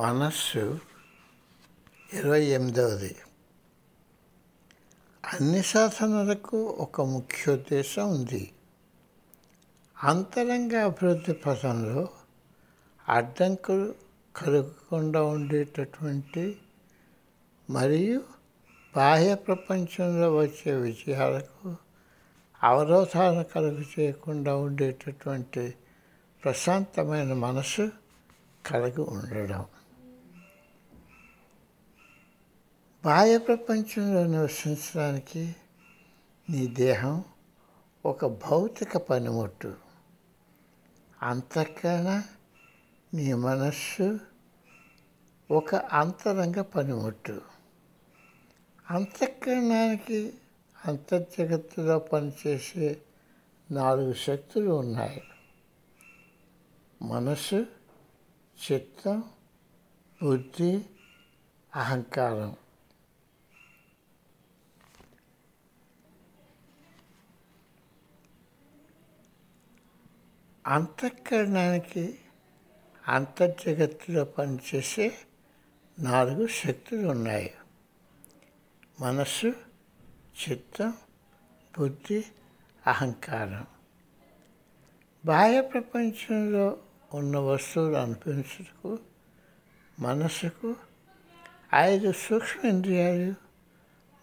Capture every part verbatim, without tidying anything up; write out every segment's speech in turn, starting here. మనస్సు ఇరవై ఎనిమిదవది. అన్ని సాధనలకు ఒక ముఖ్యోద్దేశం ఉంది. అంతరంగ అభివృద్ధి పథంలో అడ్డంకులు కలగకుండా ఉండేటటువంటి మరియు బాహ్య ప్రపంచంలో వచ్చే విజయాలకు అవరోధాలు కలుగు చేయకుండా ఉండేటటువంటి ప్రశాంతమైన మనసు కలిగి ఉండడం. బాహ్య ప్రపంచంలో నివసించడానికి నీ దేహం ఒక భౌతిక పనిముట్టు. అంతకన్నా నీ మనస్సు ఒక అంతరంగ పనిముట్టు. అంతఃకరణానికి అంతర్జగత్తులో పనిచేసే నాలుగు శక్తులు ఉన్నాయి: మనస్సు, చిత్తం, బుద్ధి, అహంకారం. అంతఃకరణానికి అంతర్జగత్తులో పనిచేసే నాలుగు శక్తులు ఉన్నాయి: మనస్సు, చిత్తం, బుద్ధి, అహంకారం. బాహ్య ప్రపంచంలో ఉన్న వస్తువులు అనిపించుటకు మనస్సుకు ఐదు సూక్ష్మ ఇంద్రియాలు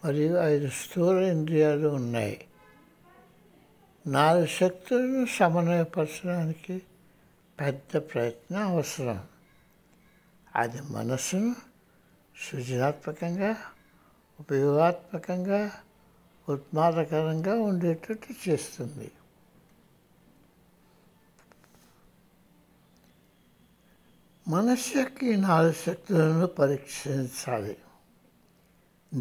మరియు ఐదు స్థూల ఇంద్రియాలు ఉన్నాయి. నాలుగు శక్తులను సమన్వయపరచడానికి పెద్ద ప్రయత్నం అవసరం. అది మనస్సును సృజనాత్మకంగా, ఉపయోగాత్మకంగా, ఉత్పాదకరంగా ఉండేటట్టు చేస్తుంది. మనస్సుకి నాలుగు శక్తులను పరీక్షించాలి.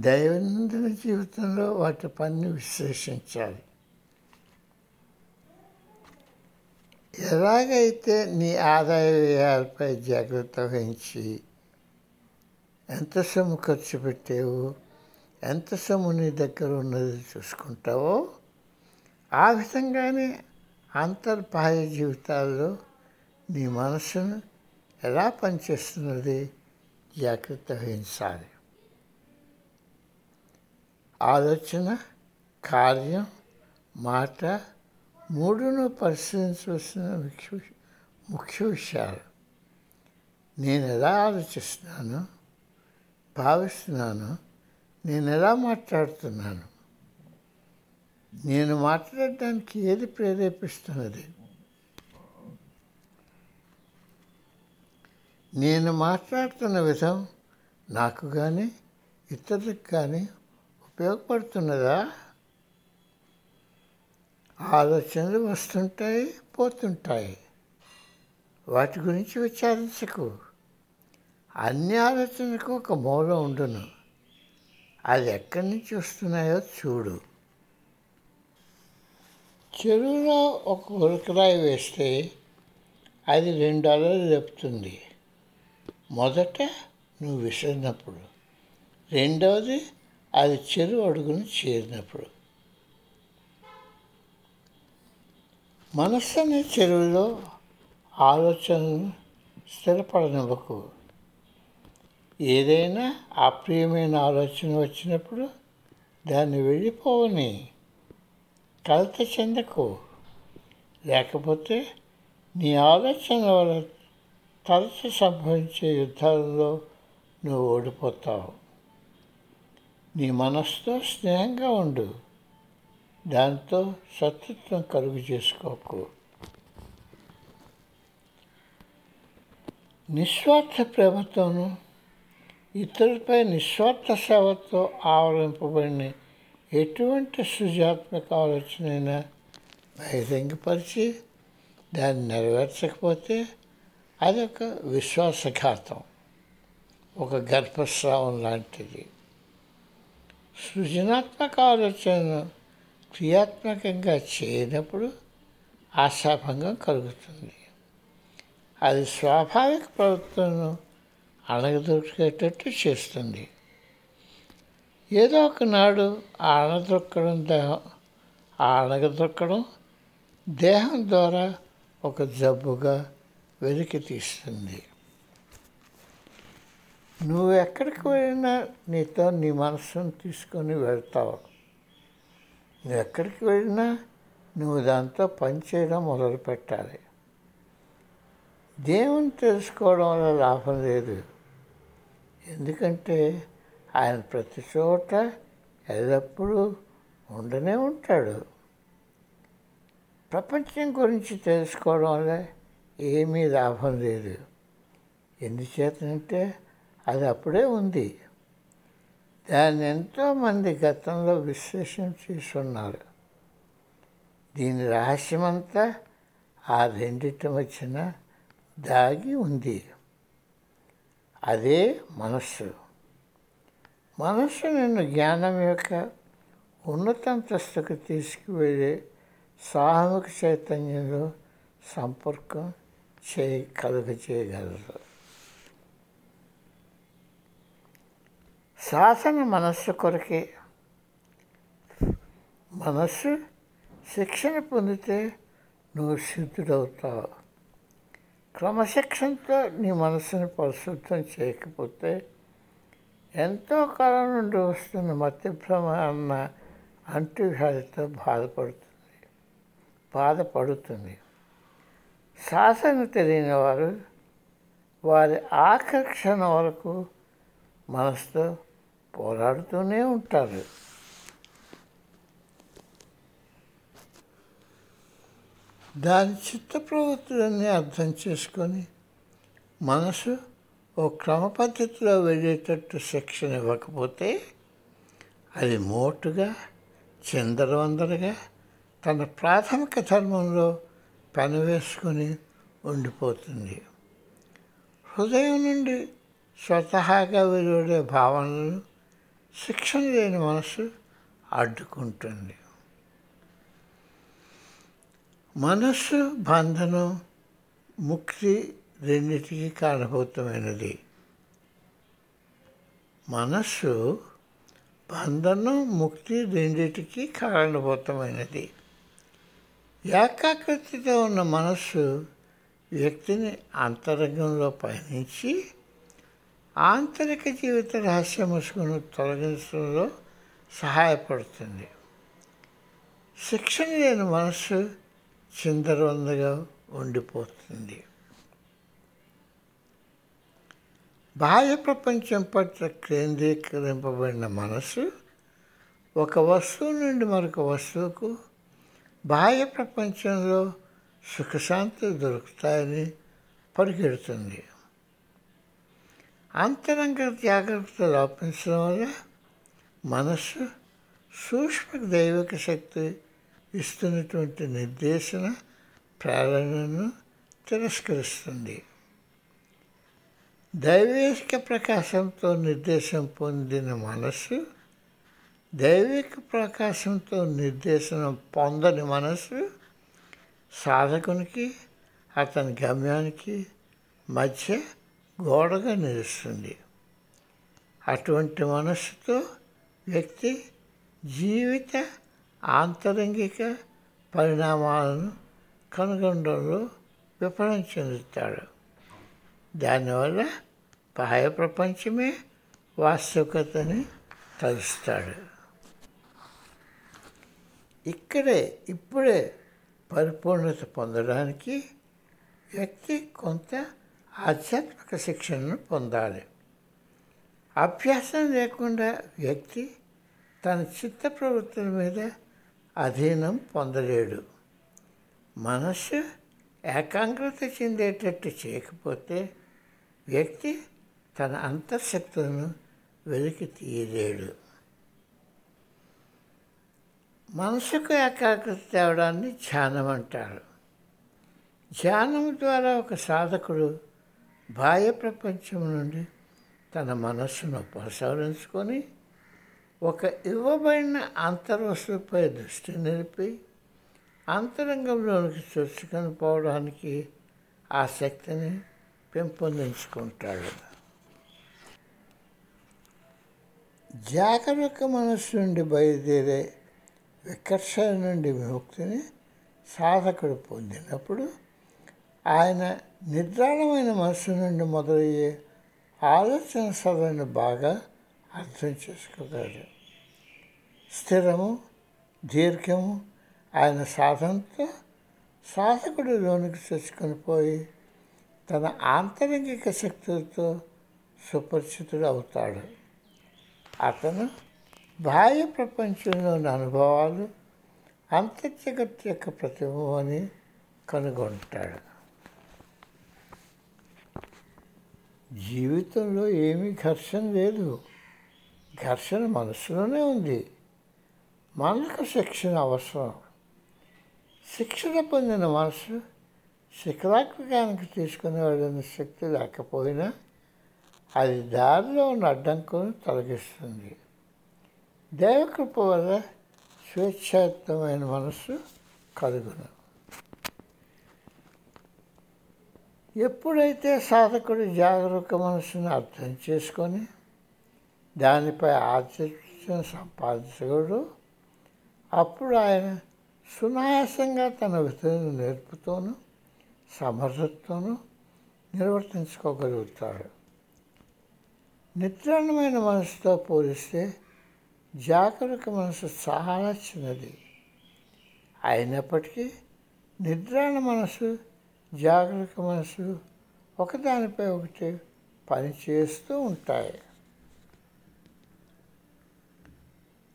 దైనందిన జీవితంలో వాటి పనిని విశ్లేషించాలి. ఎలాగైతే నీ ఆదాయ వ్యయాలపై జాగ్రత్త వహించి ఎంత సొమ్ము ఖర్చు పెట్టావు, ఎంత సొమ్ము నీ దగ్గర ఉన్నది చూసుకుంటావో, ఆ విధంగానే అంతర్బాహ్య జీవితాల్లో నీ మనసును ఎలా పనిచేస్తున్నది జాగ్రత్త వహించాలి. ఆలోచన, కార్యం, మాట మూడును పరిశీలించవలసిన ముఖ్య ముఖ్య విషయాలు. నేను ఎలా ఆలోచిస్తున్నాను, భావిస్తున్నాను, నేను ఎలా మాట్లాడుతున్నాను, నేను మాట్లాడడానికి ఏది ప్రేరేపిస్తున్నది, నేను మాట్లాడుతున్న విధం నాకు కానీ ఇతరులకు కానీ ఉపయోగపడుతున్నదా. ఆలోచనలు వస్తుంటాయి, పోతుంటాయి. వాటి గురించి విచారించకు. అన్ని ఆలోచనకు ఒక మూలం ఉండును. అది ఎక్కడి నుంచి వస్తున్నాయో చూడు. చెరువులో ఒక ఉరకరాయి వేస్తే అది రెండు అలలు రేపుతుంది. మొదట నువ్వు విసిరినప్పుడు, రెండవది అది చెరువు అడుగును చేరినప్పుడు. మనస్సు అనే చెరువులో ఆలోచనను స్థిరపడనివ్వకు. ఏదైనా అప్రియమైన ఆలోచన వచ్చినప్పుడు దాన్ని వెళ్ళిపోవని, కలత చెందకు. లేకపోతే నీ ఆలోచన వల్ల తరచు సంభవించే యుద్ధాలలో నువ్వు ఓడిపోతావు. నీ మనస్సుతో స్నేహంగా ఉండు. దాంతో శత్రుత్వం కలుగు చేసుకోకు. నిస్వార్థ ప్రేమతోనూ, ఇతరులపై నిస్వార్థ సేవతో ఆవరింపబడిన ఎటువంటి సృజాత్మక ఆలోచనైనా బహిరంగపరిచి దాన్ని నెరవేర్చకపోతే అదొక విశ్వాసఘాతం, ఒక గర్భస్రావం లాంటిది. సృజనాత్మక ఆలోచనను క్రియాత్మకంగా చేయనప్పుడు ఆశాభంగం కలుగుతుంది. అది స్వాభావిక ప్రవర్తనను అణగదొరికేటట్టు చేస్తుంది. ఏదో ఒకనాడు ఆ అణగదొక్కడం దేహం ఆ అణగదొక్కడం దేహం ద్వారా ఒక జబ్బుగా వెలికి తీస్తుంది. నువ్వు ఎక్కడికి వెళ్ళినా నీతో నీ మనసును తీసుకొని వెళ్తావు. నువ్వు ఎక్కడికి వెళ్ళినా నువ్వు దాంతో పనిచేయడం మొదలు పెట్టాలి. దేవుని తెలుసుకోవడం వల్ల లాభం లేదు, ఎందుకంటే ఆయన ప్రతి చోట ఎల్లప్పుడూ ఉండనే ఉంటాడు. ప్రపంచం గురించి తెలుసుకోవడం వల్ల ఏమీ లాభం లేదు, ఎందుచేతనంటే అది అప్పుడే ఉంది. దాన్ని ఎంతోమంది గతంలో విశ్లేషణ చేస్తున్నారు. దీని రహస్యమంతా ఆ రెండింటి మధ్యన దాగి ఉంది. అదే మనస్సు. మనస్సు నిన్ను జ్ఞానం యొక్క ఉన్నతంతస్తుకు తీసుకువెళ్ళే సామూహిక చైతన్యంలో సంపర్కం చేయ కలుగజేయగలరు. సాధన మనస్సు కొరకే. మనస్సు శిక్షణ పొందితే నువ్వు సిద్ధుడవుతావు. క్రమశిక్షణతో నీ మనస్సును పరిశుద్ధం చేయకపోతే ఎంతో కాలం నుండి వస్తున్న మతిభ్రమ అన్న అంటువ్యాధితో బాధపడుతుంది బాధపడుతుంది సాధన తెలియని వారు వారి ఆకర్షణ వరకు మనసుతో పోరాడుతూనే ఉంటారు. దాని చిత్త ప్రవృత్తులన్నీ అర్థం చేసుకొని మనసు ఓ క్రమ పద్ధతిలో వెళ్ళేటట్టు శిక్షణ ఇవ్వకపోతే అది మోటుగా చిందరవందరగా తన ప్రాథమిక ధర్మంలో పెనవేసుకొని ఉండిపోతుంది. హృదయం నుండి స్వతహాగా వెలువడే భావనలు శిక్షణ లేని మనసు అడ్డుకుంటుంది. మనస్సు బంధనం ముక్తి రెండింటికి కారణభూతమైనది. మనస్సు బంధనం ముక్తి రెండింటికి కారణభూతమైనది. ఏకాకృతితో ఉన్న మనస్సు వ్యక్తిని అంతరంగంలో పయనించి ఆంతరిక జీవిత రహస్య ముసుగును తొలగించడంలో సహాయపడుతుంది. శిక్షణ లేని మనస్సు చిందరవందరగా ఉండిపోతుంది. బాహ్య ప్రపంచం పట్ల కేంద్రీకరింపబడిన మనస్సు ఒక వస్తువు నుండి మరొక వస్తువుకు బాహ్య ప్రపంచంలో సుఖశాంతులు దొరుకుతాయని పరిగెడుతుంది. అంతరంగ జాగ్రత్త లోపించడం వల్ల మనస్సు సూక్ష్మ దైవిక శక్తి ఇస్తున్నటువంటి నిర్దేశన ప్రేరణను తిరస్కరిస్తుంది. దైవిక ప్రకాశంతో నిర్దేశం పొందిన మనస్సు దైవిక ప్రకాశంతో నిర్దేశనం పొందని మనస్సు సాధకునికి అతని గమ్యానికి మధ్య గోడగా నిలుస్తుంది. అటువంటి మనస్సుతో వ్యక్తి జీవిత ఆంతరంగిక పరిణామాలను కనుగొనడంలో విఫలం చెందుతాడు. దానివల్ల బాహ్య ప్రపంచమే వాస్తవికతని తలుస్తాడు. ఇక్కడే ఇప్పుడే పరిపూర్ణత పొందడానికి వ్యక్తి కొంత ఆధ్యాత్మిక శిక్షణను పొందాలి. అభ్యాసం లేకుండా వ్యక్తి తన చిత్త ప్రవృత్తుల మీద అధీనం పొందలేడు. మనస్సు ఏకాగ్రత చెందేటట్టు చేయకపోతే వ్యక్తి తన అంతర్శక్తులను వెలికి తీయలేడు. మనసుకు ఏకాగ్రత తేవడాన్ని ధ్యానం అంటారు. ధ్యానం ద్వారా ఒక సాధకుడు బాహ్య ప్రపంచం నుండి తన మనస్సును ఉపసంహరించుకొని ఒక ఇవ్వబడిన అంతర్వస్తువుపై దృష్టి నిలిపి అంతరంగంలోనికి చొచ్చుకొని పోవడానికి ఆ శక్తిని పెంపొందించుకుంటాడు. జాగరూక మనస్సు నుండి బయలుదేరే వికర్ష నుండి విముక్తిని సాధకుడు పొందినప్పుడు ఆయన నిద్రాణమైన మనస్సు నుండి మొదలయ్యే ఆలోచించాలని బాగా అర్థం చేసుకోగలడు. స్థిరము దీర్ఘము ఆయన సాధనతో సాధకుడు లోనికి చొచ్చుకొని పోయి తన ఆంతరంగిక శక్తులతో సుపరిచితుడు అవుతాడు. అతను బాహ్య ప్రపంచంలోని అనుభవాలు అంతర్జగత్తు యొక్క ప్రతిభమని కనుగొంటాడు. జీవితంలో ఏమీ ఘర్షణ లేదు, ఘర్షణ మనసులోనే ఉంది. మనకు శిక్షణ అవసరం. శిక్షణ పొందిన మనసు శిఖరాత్మకానికి తీసుకుని వెళ్ళిన శక్తి లేకపోయినా అది దారిలో ఉన్న అడ్డంకులను తొలగిస్తుంది. దైవకృప వల్ల స్వేచ్ఛాయుతమైన మనస్సు కలుగును. ఎప్పుడైతే సాధకుడు జాగరూక మనసును అర్థం చేసుకొని దానిపై ఆచరణ సంపాదించగలడు, అప్పుడు ఆయన సునాయాసంగా తన విధులను నేర్పుతోనూ సమర్థతతోనూ నిర్వర్తించుకోగలుగుతాడు. నిద్రాణమైన మనసుతో పోలిస్తే జాగరూక మనసు చాలా చిన్నది. అయినప్పటికీ నిద్రాణ మనసు జాగరూక మనసు ఒకదానిపై ఒకటి పనిచేస్తూ ఉంటాయి.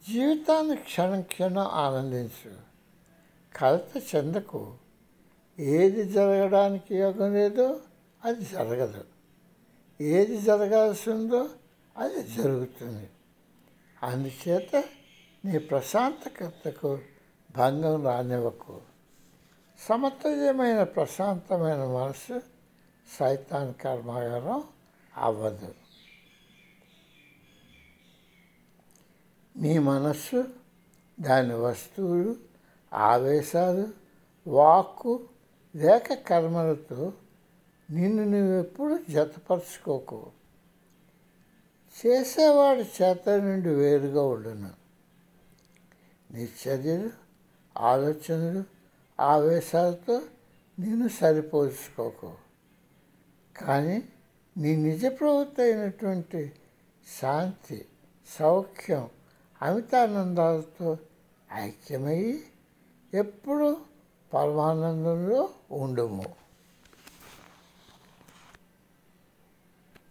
జీవితాన్ని క్షణం క్షణం ఆనందించు, కలత చెందకు. ఏది జరగడానికి యోగం లేదో అది జరగదు, ఏది జరగాల్సి ఉందో అది జరుగుతుంది. అందుచేత నీ ప్రశాంతకతకు భంగం రానివ్వకు. సమతుల్యమైన ప్రశాంతమైన మనసు సైతాన్ కర్మాగారం అవ్వదు. నీ మనస్సు దాని వస్తువులు, ఆవేశాలు, వాక్కు లేక కర్మలతో నిన్ను నువ్వెప్పుడు జతపరచుకోకు. చేసేవాడి చేత నుండి వేరుగా ఉండును. నీ చర్యలు, ఆలోచనలు, ఆవేశాలతో నేను సరిపోల్చుకోకు. కానీ నీ నిజ ప్రవృత్తి అయినటువంటి శాంతి, సౌఖ్యం, అమితానందాలతో ఐక్యమయ్యి ఎప్పుడూ పరమానందంలో ఉండుము.